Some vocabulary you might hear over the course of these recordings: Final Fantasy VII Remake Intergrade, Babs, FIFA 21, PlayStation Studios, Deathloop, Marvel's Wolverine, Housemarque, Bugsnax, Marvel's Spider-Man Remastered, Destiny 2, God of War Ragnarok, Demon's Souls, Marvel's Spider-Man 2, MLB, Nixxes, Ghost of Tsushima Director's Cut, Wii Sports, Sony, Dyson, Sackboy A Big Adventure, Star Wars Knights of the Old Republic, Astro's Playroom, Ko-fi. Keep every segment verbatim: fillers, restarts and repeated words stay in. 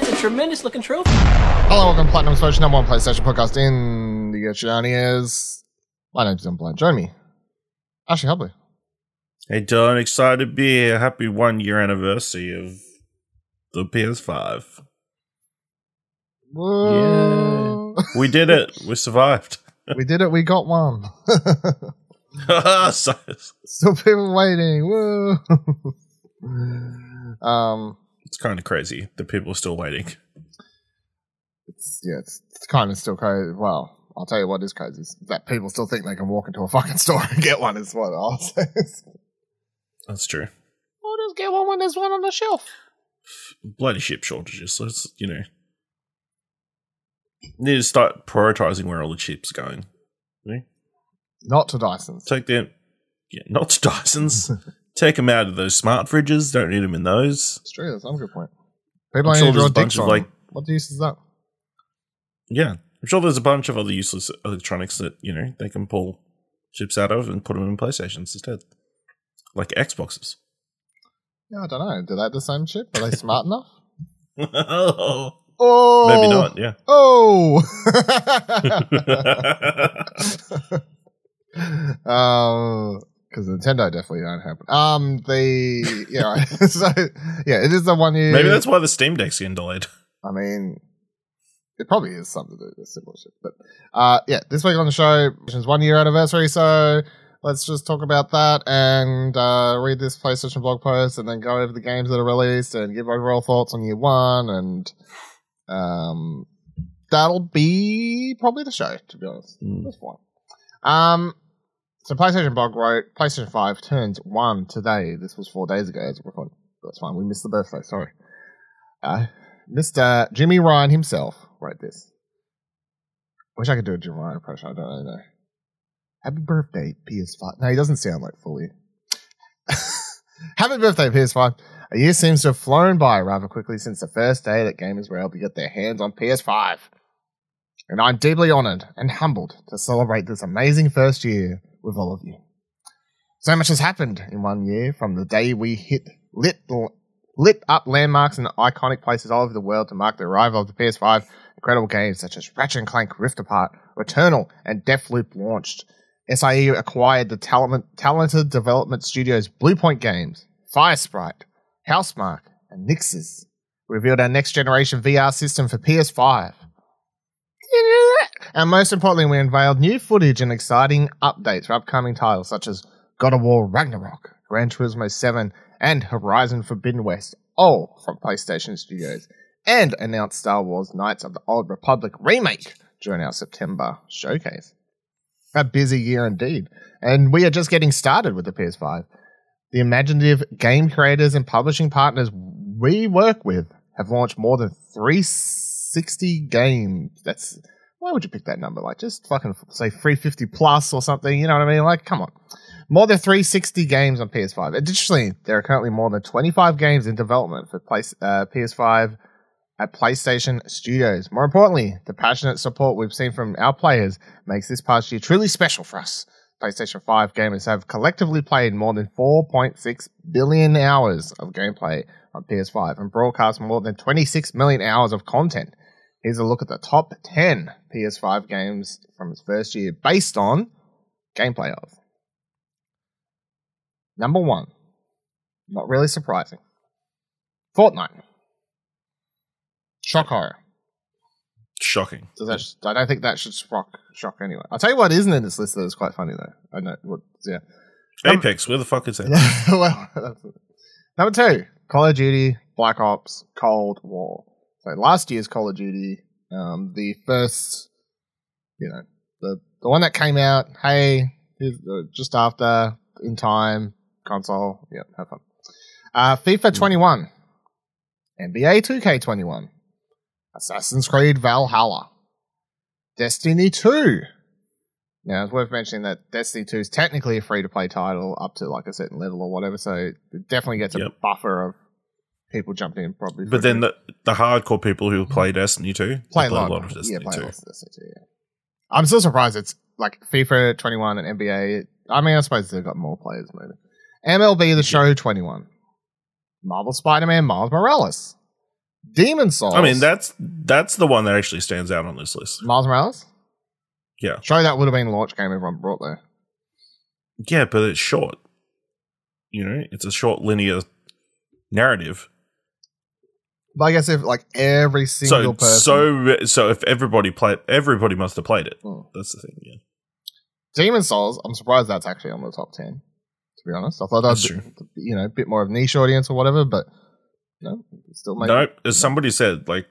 that's a tremendous looking trophy. Hello, welcome to Platinum Switch, number one PlayStation podcast in the United States. My name's Dylan Blunt. Join me, Ashley Hubley. Hey, Dylan, excited to be here. Happy one year anniversary of the P S five. Whoa. Yeah. We did it. We survived. We did it. We got one. Still people waiting. Whoa. um, it's kind of crazy that people are still waiting. It's, yeah, it's, it's kind of still crazy. Well, I'll tell you what is crazy is that people still think they can walk into a fucking store and get one is what I'll say. That's true. I'll just get one when there's one on the shelf. Bloody ship shortages. Let's, you know. Need to start prioritizing where all the chips are going. Yeah. Not to Dyson's. Take them. Yeah, not to Dyson's. Take them out of those smart fridges. Don't need them in those. It's true. That's a good point. People I'm sure there's a bunch of like. What use is that? Yeah, I'm sure there's a bunch of other useless electronics that you know they can pull chips out of and put them in PlayStations instead, like Xboxes. Yeah, I don't know. Do they have the same chip? Are they smart enough? Oh. Oh, maybe not. Yeah. Oh. um, because Nintendo definitely don't happen. Um, the yeah. Right. So yeah, it is the one year. Maybe that's why the Steam Deck's getting delayed. I mean, it probably is something to do with similar shit. But uh, yeah, this week on the show, which is one year anniversary, so let's just talk about that and uh, read this PlayStation blog post and then go over the games that are released and give overall thoughts on year one, and um, that'll be probably the show, to be honest. Mm. That's fine. Um, so PlayStation blog wrote, PlayStation five turns one today. This was four days ago as a record. That's fine. We missed the birthday. Sorry. Uh, Mister Jimmy Ryan himself wrote this. Wish I could do a Jimmy Ryan impression. I don't really know. Happy birthday, P S five. No, he doesn't sound like fully. Happy birthday, P S five. A year seems to have flown by rather quickly since the first day that gamers were able to get their hands on P S five. And I'm deeply honoured and humbled to celebrate this amazing first year with all of you. So much has happened in one year, from the day we hit lit, lit up landmarks and iconic places all over the world to mark the arrival of the P S five, incredible games such as Ratchet and Clank Rift Apart, Returnal, and Deathloop launched. S I E acquired the talent, talented development studios Bluepoint Games, FireSprite, Housemarque, and Nixxes. We revealed our next generation V R system for P S five. And most importantly, we unveiled new footage and exciting updates for upcoming titles such as God of War Ragnarok, Gran Turismo seven, and Horizon Forbidden West, all from PlayStation Studios, and announced Star Wars Knights of the Old Republic Remake during our September showcase. A busy year indeed, and we are just getting started with the P S five. The imaginative game creators and publishing partners we work with have launched more than three hundred sixty games. That's... Why would you pick that number? Like, just fucking say three fifty plus or something. You know what I mean? Like, come on. More than three hundred sixty games on P S five. Additionally, there are currently more than twenty-five games in development for place, uh, P S five at PlayStation Studios. More importantly, the passionate support we've seen from our players makes this past year truly special for us. PlayStation five gamers have collectively played more than four point six billion hours of gameplay on P S five and broadcast more than twenty-six million hours of content. Here's a look at the top ten P S five games from its first year based on gameplay of. Number one, not really surprising, Fortnite. Shock horror. Shocking. So that, I don't think that should shock, shock anyway. I'll tell you what isn't in this list that is quite funny though. I know. Well, yeah. Apex, um, where the fuck is that? Yeah, well, that's it. Number two, Call of Duty Black Ops Cold War. So last year's Call of Duty, um, the first, you know, the, the one that came out, hey, just after, in time, console, yeah, have fun. Uh, FIFA twenty-one, N B A two K twenty-one, Assassin's Creed Valhalla, Destiny two. Now, it's worth mentioning that Destiny two is technically a free-to-play title up to, like, a certain level or whatever, so it definitely gets yep. a buffer of people jumped in probably. But then the, the hardcore people who play Destiny two play, play a lot, lot of Destiny yeah, 2. Of Destiny, yeah. I'm still surprised it's like FIFA twenty-one and N B A. I mean, I suppose they've got more players maybe. M L B The Show yeah. twenty-one. Marvel's Spider-Man Miles Morales. Demon's Souls. I mean, that's that's the one that actually stands out on this list. Miles Morales? Yeah. Surely that would have been a launch game everyone brought there. Yeah, but it's short. You know, it's a short linear narrative. But I guess if like every single so, person, so so if everybody played, everybody must have played it. Hmm. That's the thing. Yeah. Demon's Souls. I'm surprised that's actually on the top ten. To be honest, I thought that was you know a bit more of a niche audience or whatever, but no, it still made. No, it, as somebody said, like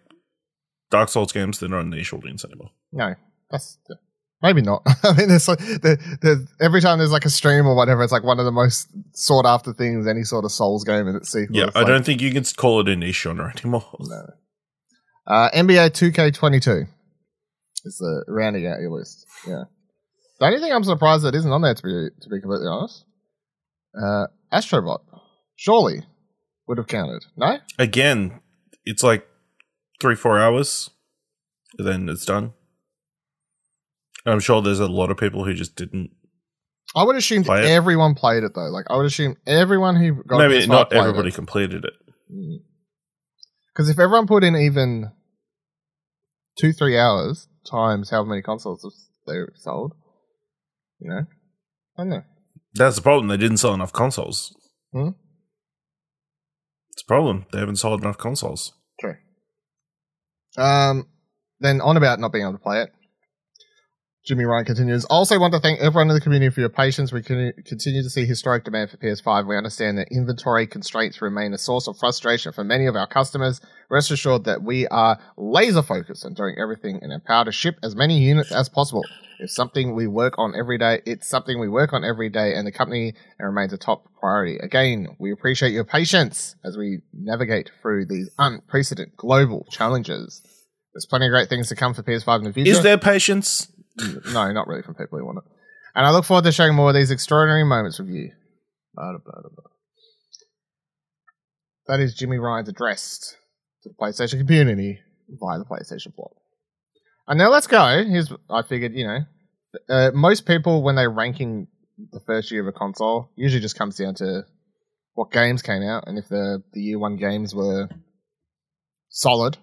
Dark Souls games, they're not a niche audience anymore. No, that's. The- Maybe not. I mean, there's like there, there's, every time there's like a stream or whatever, it's like one of the most sought after things any sort of Souls game is at sequel. Yeah, I like, don't think you can call it a niche genre anymore. No. Uh, N B A two K twenty-two is the rounding out your list. Yeah. The only thing I'm surprised that isn't on there, to be to be completely honest, uh, Astro Bot surely would have counted. No. Again, it's like three four hours, and then it's done. I'm sure there's a lot of people who just didn't. I would assume play everyone it. played it though. Like I would assume everyone who got maybe this not everybody it. completed it. Because mm. if everyone put in even two, three hours times how many consoles they sold, you know, I don't know. That's the problem. They didn't sell enough consoles. Hmm? It's a problem. They haven't sold enough consoles. True. Um. Then on about not being able to play it. Jimmy Ryan continues. I also want to thank everyone in the community for your patience. We continue to see historic demand for P S five. We understand that inventory constraints remain a source of frustration for many of our customers. Rest assured that we are laser focused on doing everything in our power to ship as many units as possible. It's something we work on every day. It's something we work on every day, and the company remains a top priority. Again, we appreciate your patience as we navigate through these unprecedented global challenges. There's plenty of great things to come for P S five in the future. Is there patience? No, not really from people who want it. And I look forward to sharing more of these extraordinary moments with you. Blah, blah, blah, blah. That is Jimmy Ryan's address to the PlayStation community via the PlayStation blog. And now let's go. Here's, I figured, you know, uh, most people when they're ranking the first year of a console, usually just comes down to what games came out and if the, the year one games were solid.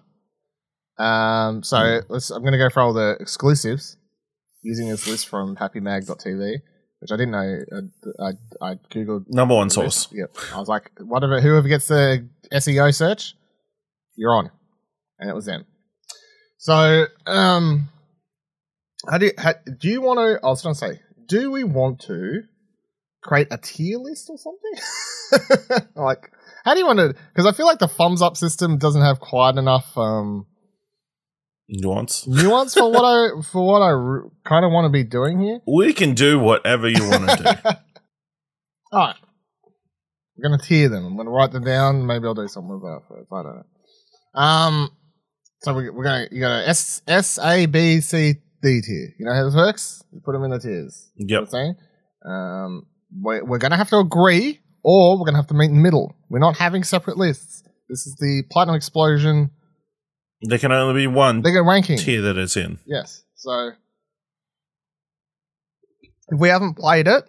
Um, so mm. let's, I'm going to go for all the exclusives. Using this list from happy mag dot t v, which I didn't know. I, I, I Googled. Number one source. Yep. I was like, whatever, whoever gets the S E O search, you're on. And it was them. So, um, how do, you, how, do you want to, I was going to say, do we want to create a tier list or something? Like, how do you want to, because I feel like the thumbs up system doesn't have quite enough, um, Nuance, nuance for what I for what I r- kind of want to be doing here. We can do whatever you want to do. All right, I'm gonna tier them. I'm gonna write them down. Maybe I'll do something with that first. I don't know. Um, so we, we're gonna you got a S S A B C D tier. You know how this works? You put them in the tiers. Yep. You know what I'm saying? Um, we're, we're gonna have to agree, or we're gonna have to meet in the middle. We're not having separate lists. This is the Platinum Explosion. There can only be one ranking. tier that it's in. Yes. So, if we haven't played it,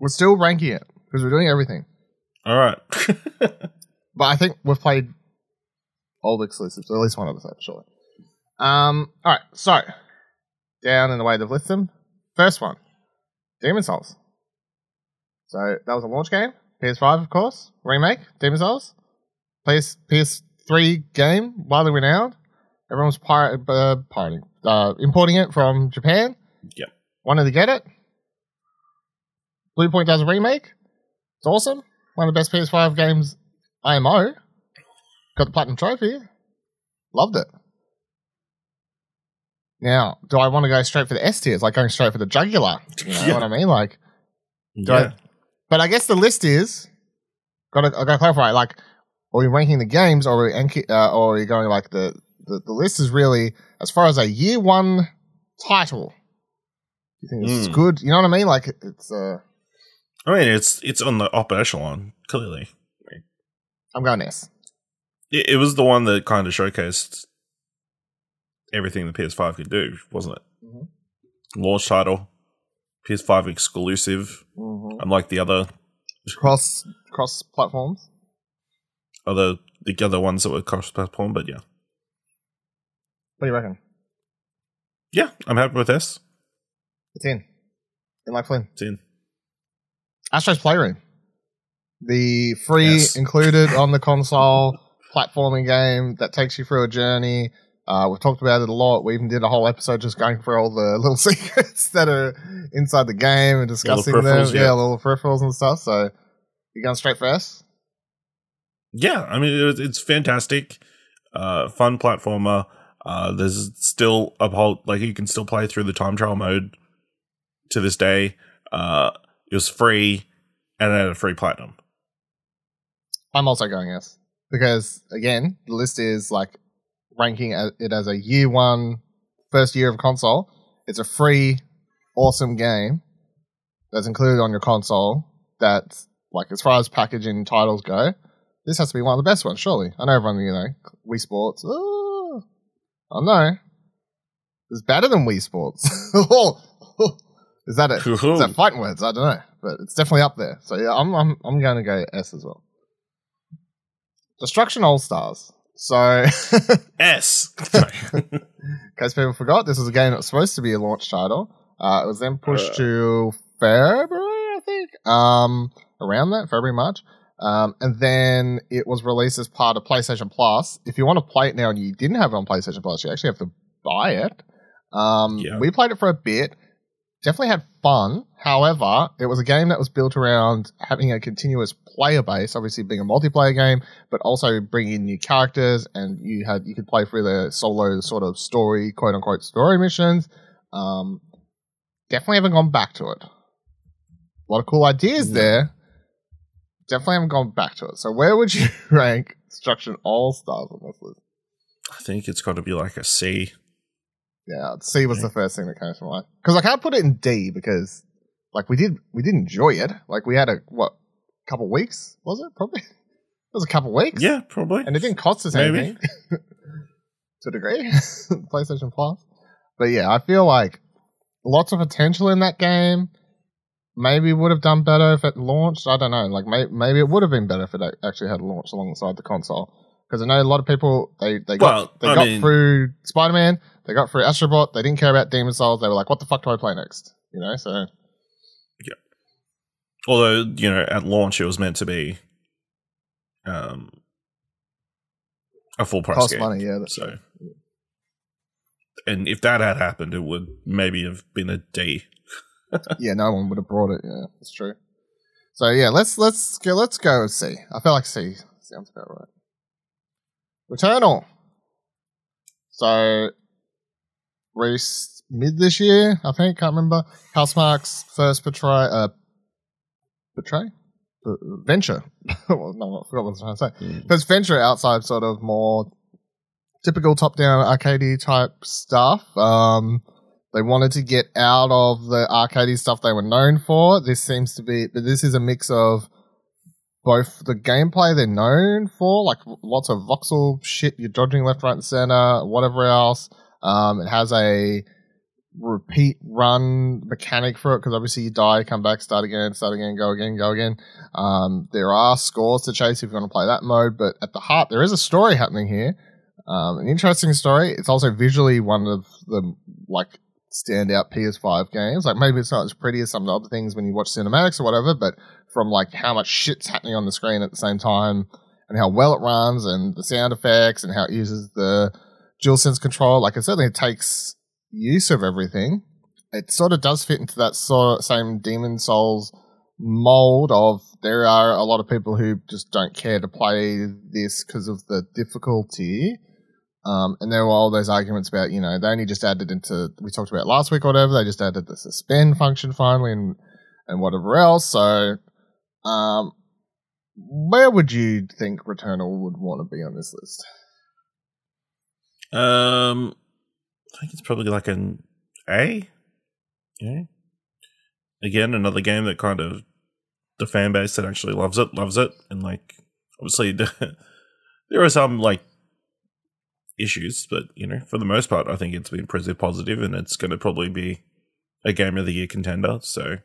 we're still ranking it because we're doing everything. All right. But I think we've played all the exclusives, at least one of us, surely. Um, all right. So, down in the way they've listed them. First one, Demon's Souls. So, that was a launch game. P S five, of course. Remake, Demon's Souls. PS, PS. Three game, widely renowned. Everyone was pir- uh, pirating, uh, importing it from Japan. Yep. Wanted to get it. Bluepoint does a remake. It's awesome. One of the best P S five games I M O. Got the Platinum Trophy. Loved it. Now, do I want to go straight for the S tier? It's like going straight for the jugular. You know yeah. what I mean? Like, yeah. I, but I guess the list is, got to, I've got to clarify, like, or you're ranking the games, or are you, uh, or are you going like the, the, the list is really, as far as a year one title, you think it's mm. good? You know what I mean? Like, it's... Uh, I mean, it's it's on the upper echelon, clearly. I'm going S. It, it was the one that kind of showcased everything the P S five could do, wasn't it? Mm-hmm. Launch title, P S five exclusive, mm-hmm. unlike the other... Cross, cross platforms. Other the other ones that were cross-platform, but yeah. What do you reckon? Yeah, I'm happy with this. It's in. In my plan. It's in. Astro's Playroom. The free, yes. included on the console platforming game that takes you through a journey. Uh, we've talked about it a lot. We even did a whole episode just going through all the little secrets that are inside the game and discussing them. Yeah. yeah, little peripherals and stuff. So, you going straight for us? Yeah, I mean, it, it's fantastic. Uh, fun platformer. Uh, there's still a whole, like, you can still play through the time trial mode to this day. Uh, it was free and it had a free platinum. I'm also going yes. Because, again, the list is, like, ranking it as a year one, first year of console. It's a free, awesome game that's included on your console that, like, as far as packaging titles go, this has to be one of the best ones, surely. I know everyone, you know, Wii Sports. Oh, I know. It's better than Wii Sports. Is that it? Is that fighting words? I don't know. But it's definitely up there. So, yeah, I'm I'm, I'm going to go S as well. Destruction All Stars. So, S. In case people forgot, this was a game that was supposed to be a launch title. Uh, it was then pushed uh, to February, I think. Um, around that, February, March. Um, and then it was released as part of PlayStation Plus. If you want to play it now and you didn't have it on PlayStation Plus, you actually have to buy it. Um, yeah. We played it for a bit. Definitely had fun. However, it was a game that was built around having a continuous player base, obviously being a multiplayer game, but also bringing in new characters, and you had you could play through the solo sort of story, quote-unquote story missions. Um, definitely haven't gone back to it. A lot of cool ideas there. Definitely haven't gone back to it. So where would you rank Destruction All Stars on this list? I think it's got to be like a C. Yeah, C was the first thing that came to mind. Because I can't put it in D because, like, we did we did enjoy it. Like, we had a, what, couple weeks, was it? Probably. It was a couple weeks. Yeah, probably. And it didn't cost us Maybe. anything. To a degree. PlayStation Plus. But, yeah, I feel like lots of potential in that game. Maybe would have done better if it launched. I don't know. Like, may, maybe it would have been better if it actually had launched alongside the console. Because I know a lot of people, they, they well, got, they got mean, through Spider-Man, they got through Astro Bot, they didn't care about Demon's Souls, they were like, what the fuck do I play next? You know, so... Yeah. Although, you know, at launch it was meant to be um, a full price cost game. Cost money, yeah. That's so, true. And if that had happened, it would maybe have been a D. Yeah, no one would have brought it, yeah, that's true. So, yeah, let's let's go, let's go with C. I feel like C sounds about right. Returnal. So, released mid this year, I think. Can't remember. Housemarque's first betray, uh, betray, B- venture. Well, no, I forgot what I was trying to say. Mm. First venture outside sort of more typical top-down arcadey type stuff. Um, they wanted to get out of the arcadey stuff they were known for. This seems to be, but this is a mix of both the gameplay they're known for, like lots of voxel shit, you're dodging left, right, and center, whatever else. Um, it has a repeat run mechanic for it, because obviously you die, come back, start again, start again, go again, go again. Um, there are scores to chase if you want to play that mode, but at the heart, there is a story happening here. Um, an interesting story. It's also visually one of the, like, standout P S five games. Like, maybe it's not as pretty as some of the other things when you watch cinematics or whatever, but from, like, how much shit's happening on the screen at the same time and how well it runs and the sound effects and how it uses the DualSense control, like, it certainly takes use of everything. It sort of does fit into that sort of same Demon Souls mold of there are a lot of people who just don't care to play this because of the difficulty. Um, and there were all those arguments about, you know, they only just added into, we talked about last week or whatever, they just added the suspend function finally and, and whatever else. So, um, where would you think Returnal would want to be on this list? Um, I think it's probably like an A. Yeah. Again, another game that kind of, the fan base that actually loves it, loves it. And, like, obviously there are some, like, issues, but, you know, for the most part, I think it's been pretty positive, and it's going to probably be a game of the year contender. So,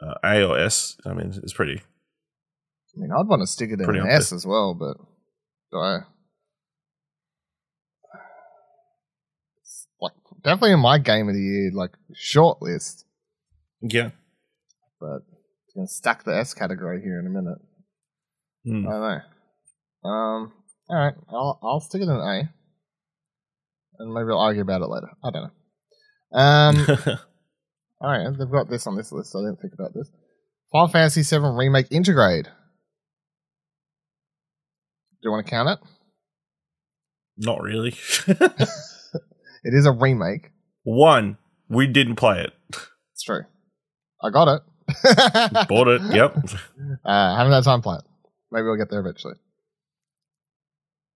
uh, A or S, I mean, it's pretty. I mean, I'd want to stick it in an S as well, but Do I? It's like definitely in my game of the year, like shortlist. Yeah, but I'm gonna stack the S category here in a minute. Mm. I don't know. Um, all right, I'll I'll stick it in an A, and maybe I'll argue about it later. I don't know. Um, all right, they've got this on this list. So I didn't think about this. Final Fantasy seven Remake Intergrade. Do you want to count it? Not really. It is a remake. One, we didn't play it. It's true. I got it. Bought it, yep. Uh, haven't had time to play it. Maybe we'll get there eventually.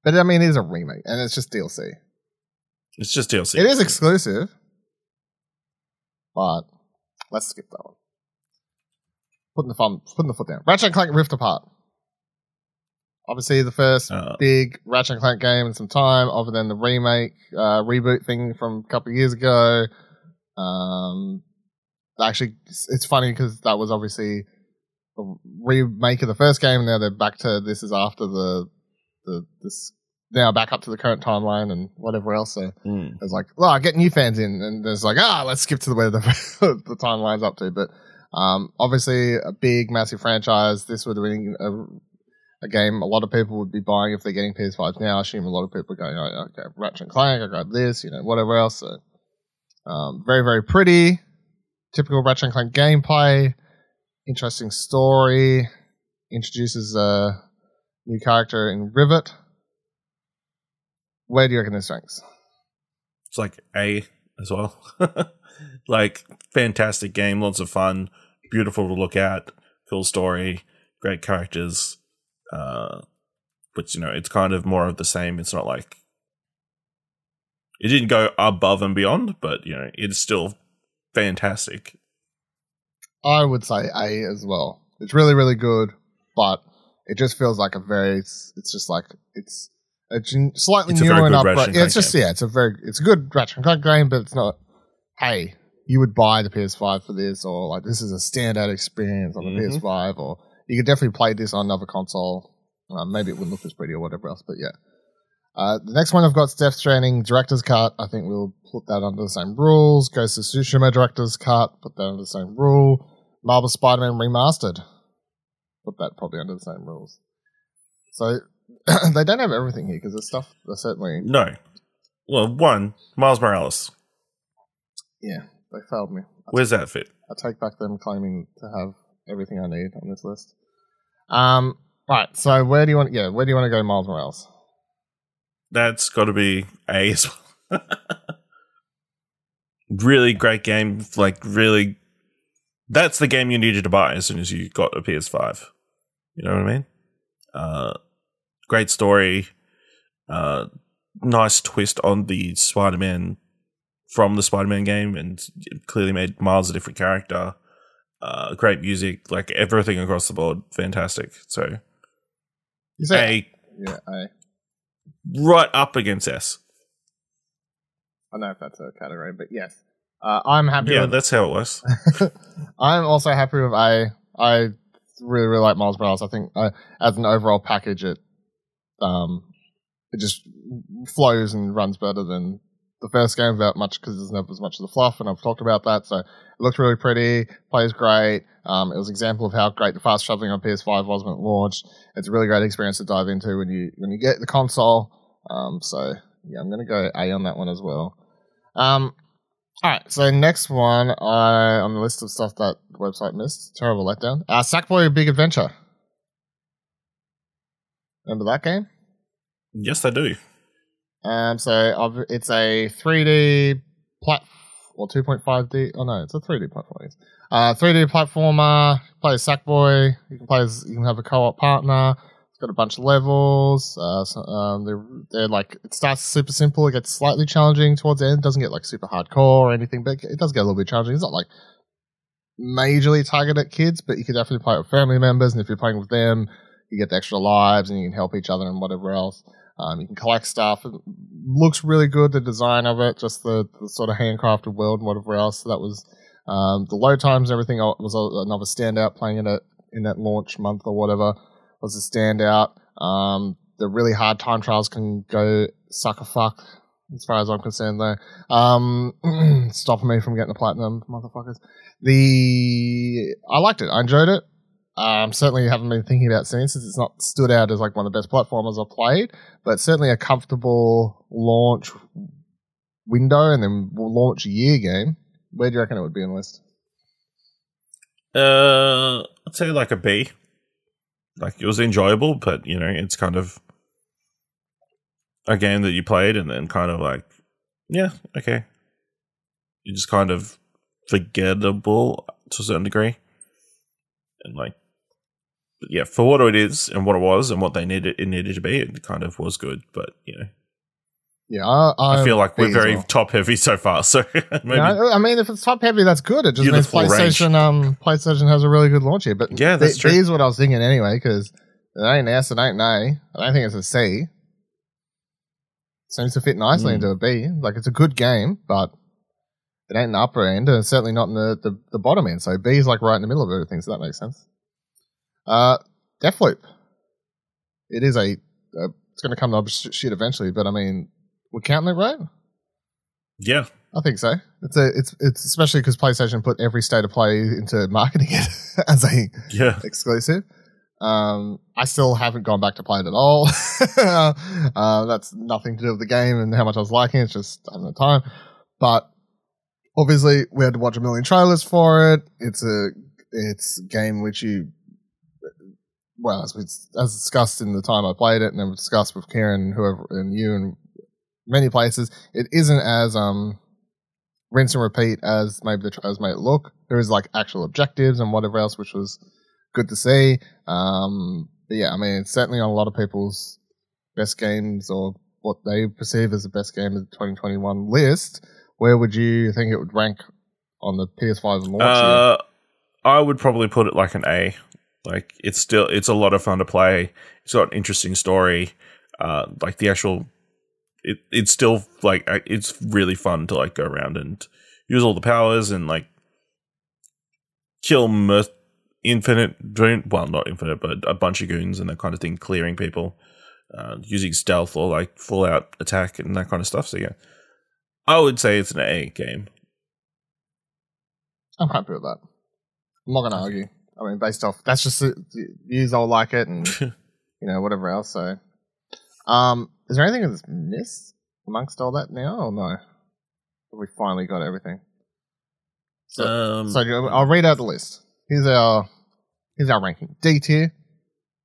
But, I mean, it is a remake, and it's just D L C. It's just D L C. It is exclusive, but let's skip that one. Putting the, fun, putting the foot down. Ratchet and Clank Rift Apart. Obviously, the first uh, big Ratchet and Clank game in some time, other than the remake, uh, reboot thing from a couple of years ago. Um, actually, it's funny because that was obviously a remake of the first game. Now they're back to this is after the the this now back up to the current timeline and whatever else. So mm. it's like, well, oh, I get new fans in, and there's like, ah, let's skip to the way the the timeline's up to. But um, obviously, a big, massive franchise. This would have been a A game a lot of people would be buying if they're getting P S fives now. I assume a lot of people are going, oh, okay, Ratchet and Clank, I grab this, you know, whatever else. So, um, very, very pretty. Typical Ratchet and Clank gameplay. Interesting story. Introduces a new character in Rivet. Where do you reckon this ranks? It's like A as well. Like, fantastic game, lots of fun, beautiful to look at, cool story, great characters. Uh, but you know, it's kind of more of the same. It's not like it didn't go above and beyond, but you know, it's still fantastic. I would say A as well. It's really, really good, but it just feels like a very. It's, it's just like it's a gen- slightly it's newer and upgrade. Yeah, it's just game. yeah, it's a very it's a good Ratchet and Clank game, but it's not. Hey, you would buy the P S five for this, or like this is a standout experience on the mm-hmm. P S five, or. You could definitely play this on another console. Uh, maybe it wouldn't look as pretty or whatever else, but yeah. Uh, the next one I've got is Death Stranding Director's Cut. I think we'll put that under the same rules. Ghost of Tsushima Director's Cut. Put that under the same rule. Marvel's Spider-Man Remastered. Put that probably under the same rules. So, they don't have everything here because there's stuff that certainly... No. Well, one, Miles Morales. Yeah, they failed me. I Where's take, that fit? I take back them claiming to have everything I need on this list. Um, right, so where do you want? Yeah, where do you want to go, Miles Morales? That's got to be A as well. Really great game, like really. That's the game you needed to buy as soon as you got a P S five. You know what I mean? Uh, great story, uh, nice twist on the Spider-Man from the Spider-Man game, and it clearly made Miles a different character. Uh, great music, like everything across the board, fantastic. So, is that A, yeah, A, right up against S. I don't know if that's a category, but yes, uh, I'm happy. Yeah, with that's how it was. I'm also happy with A. I really, really like Miles Morales. I think uh, as an overall package, it um, it just flows and runs better than the first game without much because there's not as much of the fluff, and I've talked about that. So it looks really pretty, plays great. Um, it was an example of how great the fast traveling on P S five was when it launched. It's a really great experience to dive into when you when you get the console. Um, so yeah, I'm going to go A on that one as well. Um, all right, so next one I, on the list of stuff that the website missed, terrible letdown. Uh, Sackboy A Big Adventure. Remember that game? Yes, I do. Um, so it's a three D platform, or two point five D, oh no, it's a three D platform. Uh, three D platformer, you play as Sackboy, you can play as, you can have a co-op partner, it's got a bunch of levels, uh, so, um, they're, they're like, it starts super simple, it gets slightly challenging towards the end, it doesn't get like super hardcore or anything, but it does get a little bit challenging. It's not like majorly targeted at kids, but you can definitely play with family members, and if you're playing with them, you get the extra lives, and you can help each other and whatever else. Um, you can collect stuff. It looks really good, the design of it, just the, the sort of handcrafted world and whatever else. So that was um, the load times and everything was another standout playing in, a, in that launch month or whatever was a standout. Um, the really hard time trials can go suck a fuck, as far as I'm concerned, though. Um, stopping me from getting the platinum, motherfuckers. The I liked it. I enjoyed it. Um, certainly haven't been thinking about it since. It's not stood out as like one of the best platformers I've played, but certainly a comfortable launch window and then we'll launch a year game. Where do you reckon it would be on the list? Uh, I'd say like a B. Like, it was enjoyable, but, you know, it's kind of a game that you played and then kind of like, yeah, okay. You're just kind of forgettable to a certain degree. And like, yeah, for what it is and what it was and what they needed, it needed to be, it kind of was good, but, you know. Yeah, I, I, I feel like we're very well. top heavy so far. So maybe no, I mean, if it's top heavy, that's good. It just means PlayStation, um, PlayStation has a really good launch here. But yeah, that's th- true. Here's what I was thinking anyway, because it ain't an S, it ain't an A. I don't think it's a C. Seems to fit nicely mm. into a B. Like, it's a good game, but it ain't in the upper end, and certainly not in the, the, the bottom end. So B is like right in the middle of everything. So that makes sense. Uh, Deathloop. It is a. a it's going to come to shit eventually, but I mean. We're counting it right? Yeah. I think so. It's a, it's it's especially because PlayStation put every state of play into marketing it as a yeah. exclusive. Um, I still haven't gone back to play it at all. uh, that's nothing to do with the game and how much I was liking it. It's just I haven't had time. But obviously we had to watch a million trailers for it. It's a it's a game which you well as we as discussed in the time I played it and then discussed with Kieran and whoever and you and many places, it isn't as um, rinse and repeat as maybe the trailers made it look. There is like actual objectives and whatever else, which was good to see. Um, but yeah, I mean, it's certainly on a lot of people's best games or what they perceive as the best game of the twenty twenty-one list. Where would you think it would rank on the P S five launch? Uh, I would probably put it like an A. Like it's still, it's a lot of fun to play. It's got an interesting story. Uh, like the actual. It it's still like it's really fun to like go around and use all the powers and like kill mer- infinite well not infinite but a bunch of goons and that kind of thing, clearing people, uh, using stealth or like full out attack and that kind of stuff. So yeah, I would say it's an A game. I'm happy with that. I'm not gonna argue. I mean, based off that's just views, I'll like it and you know whatever else. So. Um, is there anything that's missed amongst all that now, or no? We finally got everything. So, um, so I'll read out the list. Here's our here's our ranking. D tier,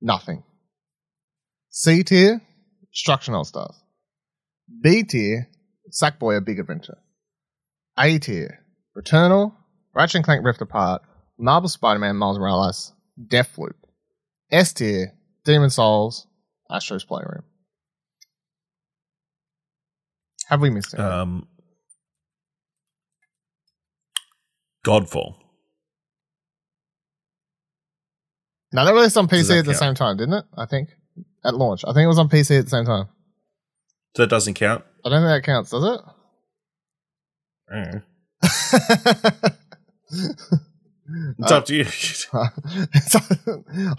nothing. C tier, Destruction All Stars. B tier, Sackboy A Big Adventure. A tier, Returnal, Ratchet and Clank Rift Apart, Marvel's Spider-Man Miles Morales, Deathloop. S tier, Demon's Souls, Astro's Playroom. Have we missed it? Um, Godfall. Now, that released on P C at the count? same time, didn't it? I think. At launch. I think it was on P C at the same time. So it doesn't count? I don't think that counts, does it? I don't know. It's uh, up to you. I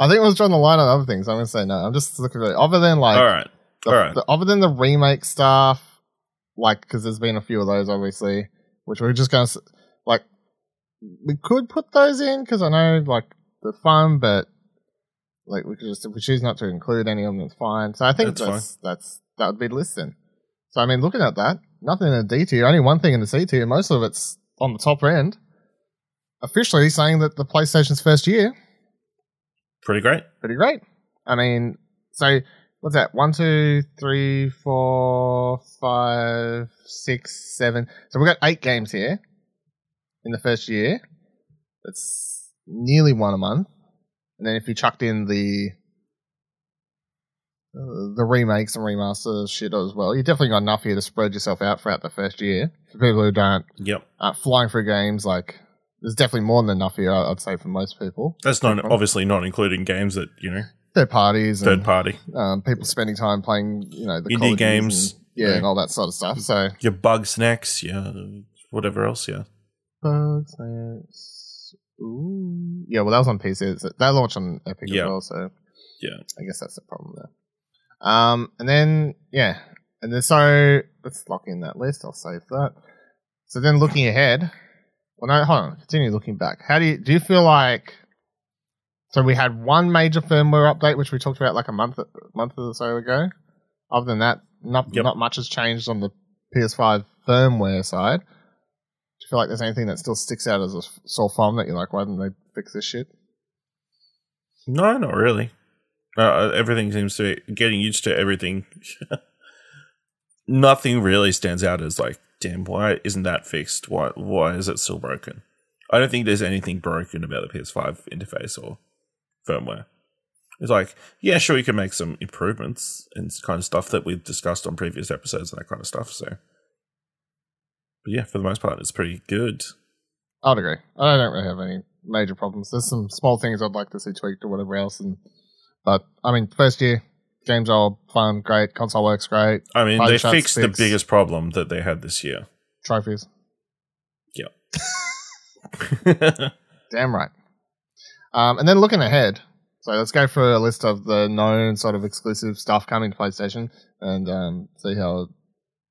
think I was drawing the line on other things. I'm going to say no. I'm just looking at it. Other than like... All right. The, All right. The, other than the remake stuff... Like, because there's been a few of those, obviously, which we're just going to, like, we could put those in, because I know, like, they're fun, but, like, we could just, if we choose not to include any of them, it's fine. So I think that's, that's, that's that would be the list then. So, I mean, looking at that, nothing in the D tier, only one thing in the C tier, most of it's on the top end, officially saying that the PlayStation's first year. Pretty great. Pretty great. I mean, so... What's that? One, two, three, four, five, six, seven. So we've got eight games here in the first year. That's nearly one a month. And then if you chucked in the uh, the remakes and remasters shit as well, you've definitely got enough here to spread yourself out throughout the first year. For people who don't, yep. aren't flying through games, like there's definitely more than enough here, I'd say, for most people. That's not obviously not including games that, you know... Third parties, third and, party, um, people spending time playing, you know, the indie games, and, yeah, yeah, and all that sort of stuff. So your Bugsnax, yeah, whatever else, yeah. Bugsnax, ooh, yeah. Well, that was on P C. That launched on Epic yeah. as well, so yeah, I guess that's the problem there. Um, and then, yeah. And then so, let's lock in that list. I'll save that. So then looking ahead. Well, no, hold on. Continue looking back. How do you, do you feel like... So we had one major firmware update, which we talked about like a month, month or so ago. Other than that, not yep. not much has changed on the P S five firmware side. Do you feel like there's anything that still sticks out as a sore thumb that you're like, why didn't they fix this shit? No, not really. Uh, everything seems to be getting used to everything. Nothing really stands out as like, damn, why isn't that fixed? Why why is it still broken? I don't think there's anything broken about the P S five interface or firmware. It's like, yeah, sure, you can make some improvements and kind of stuff that we've discussed on previous episodes and that kind of stuff. So, but yeah, for the most part, it's pretty good. I'd agree. I don't really have any major problems. There's some small things I'd like to see tweaked or whatever else, and but I mean, first year. Games are fun, great. Console works great. I mean, Party they fixed sticks. The biggest problem that they had this year. Trophies. Yep. Damn right. Um, and then looking ahead, so let's go for a list of the known sort of exclusive stuff coming to PlayStation and um, see how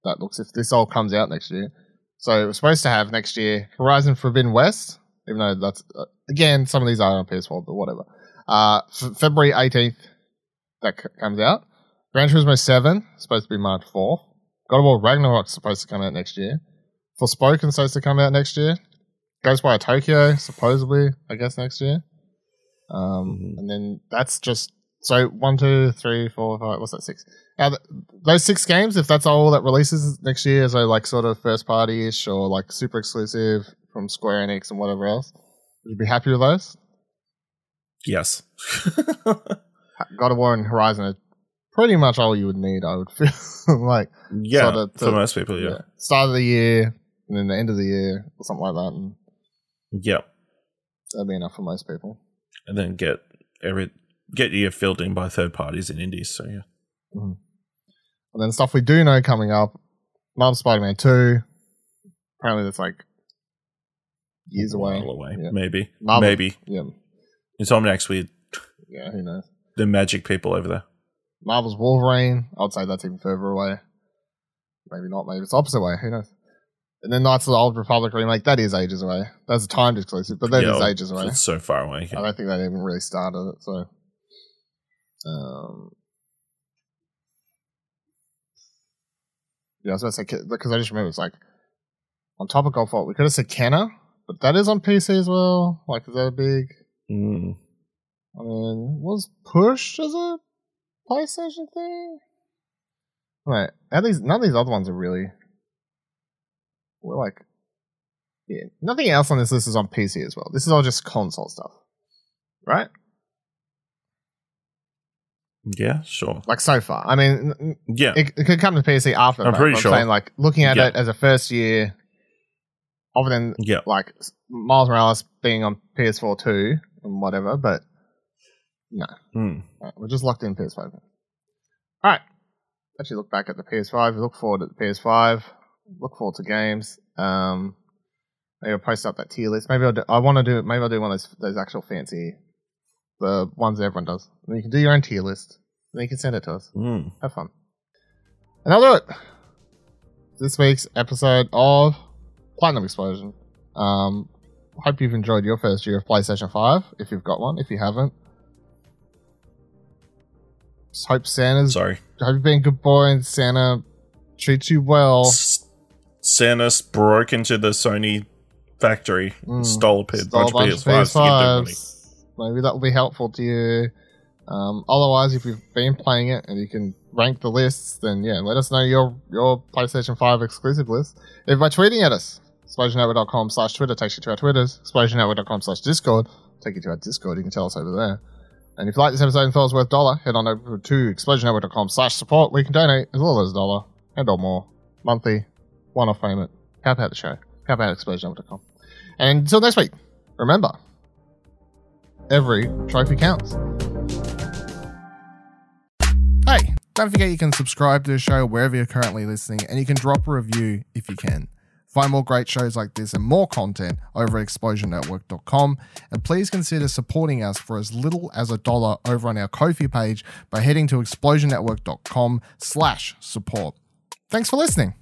that looks if this all comes out next year. So we're supposed to have next year Horizon Forbidden West, even though that's, uh, again, some of these are on P S four, but whatever. Uh, f- February eighteenth. That c- comes out. Gran Turismo seven supposed to be March fourth. God of War Ragnarok supposed to come out next year. Forspoken supposed to come out next year. Ghostwire Tokyo supposedly, I guess, next year. Um, mm-hmm. And then that's just so one, two, three, four, five. What's that? Six. Now th- those six games, if that's all that releases next year, so like sort of first party ish or like super exclusive from Square Enix and whatever else, would you be happy with those? Yes. God of War and Horizon are pretty much all you would need, I would feel like. Yeah, sort of to, for most people, yeah. yeah. Start of the year, and then the end of the year, or something like that. And yeah. That'd be enough for most people. And then get every get your filled in by third parties in indies, so yeah. Mm-hmm. And then stuff we do know coming up, Marvel's Spider-Man two. Apparently that's like years away. A while away, yeah. maybe. Marvel, maybe. Yeah. Insomniac's weird. Yeah, who knows. The magic people over there. Marvel's Wolverine. I'd say that's even further away. Maybe not. Maybe it's the opposite way. Who knows? And then Knights of the Old Republic remake. That is ages away. That's a timed exclusive, but that yeah, is ages away. It's so far away. Yeah. I don't think they even really started it. So, um, yeah, I was about to say because I just remember it's like on top of Godfall. We could have said Kenna, but that is on P C as well. Like, is that a big? Mm. I mean, was Push as a PlayStation thing? Right. At least none of these other ones are really. We're like. Yeah. Nothing else on this list is on P C as well. This is all just console stuff. Right? Yeah, sure. Like so far. I mean, yeah. It, it could come to P C after. I'm that, pretty I'm sure. Saying, like, looking at yeah. it as a first year, other than yeah. like Miles Morales being on P S four too and whatever, but. No. Mm. All right, we're just locked in P S five. All right. Let's actually look back at the P S five. We look forward at the P S five. Look forward to games. Um, maybe I'll post up that tier list. Maybe I'll do, I want to do. Maybe I'll do one of those those actual fancy, the ones everyone does. And you can do your own tier list. And you can send it to us. Mm. Have fun. And I'll do it. This week's episode of Platinum Explosion. Um, hope you've enjoyed your first year of PlayStation five. If you've got one, if you haven't. Hope Santa's. Sorry. Hope you've been a good boy and Santa treats you well. S- Santa broke into the Sony factory mm. and stole a p- stole bunch, bunch of P S fives. Maybe that will be helpful to you. Um, otherwise, if you've been playing it and you can rank the lists, then yeah, let us know your, your PlayStation five exclusive list. If by tweeting at us, explosion network dot com slash Twitter takes you to our Twitters, explosion network dot com slash Discord, take you to our Discord, you can tell us over there. And if you like this episode and thought it was worth a dollar, head on over to explosion network dot com slash support where you can donate as little as a dollar and or more. Monthly, one-off payment. Help out the show. Help out explosion network dot com. And until next week, remember, every trophy counts. Hey, don't forget you can subscribe to the show wherever you're currently listening and you can drop a review if you can. Find more great shows like this and more content over at exposure network dot com, and please consider supporting us for as little as a dollar over on our Ko-fi page by heading to exposure network dot com slash support. Thanks for listening.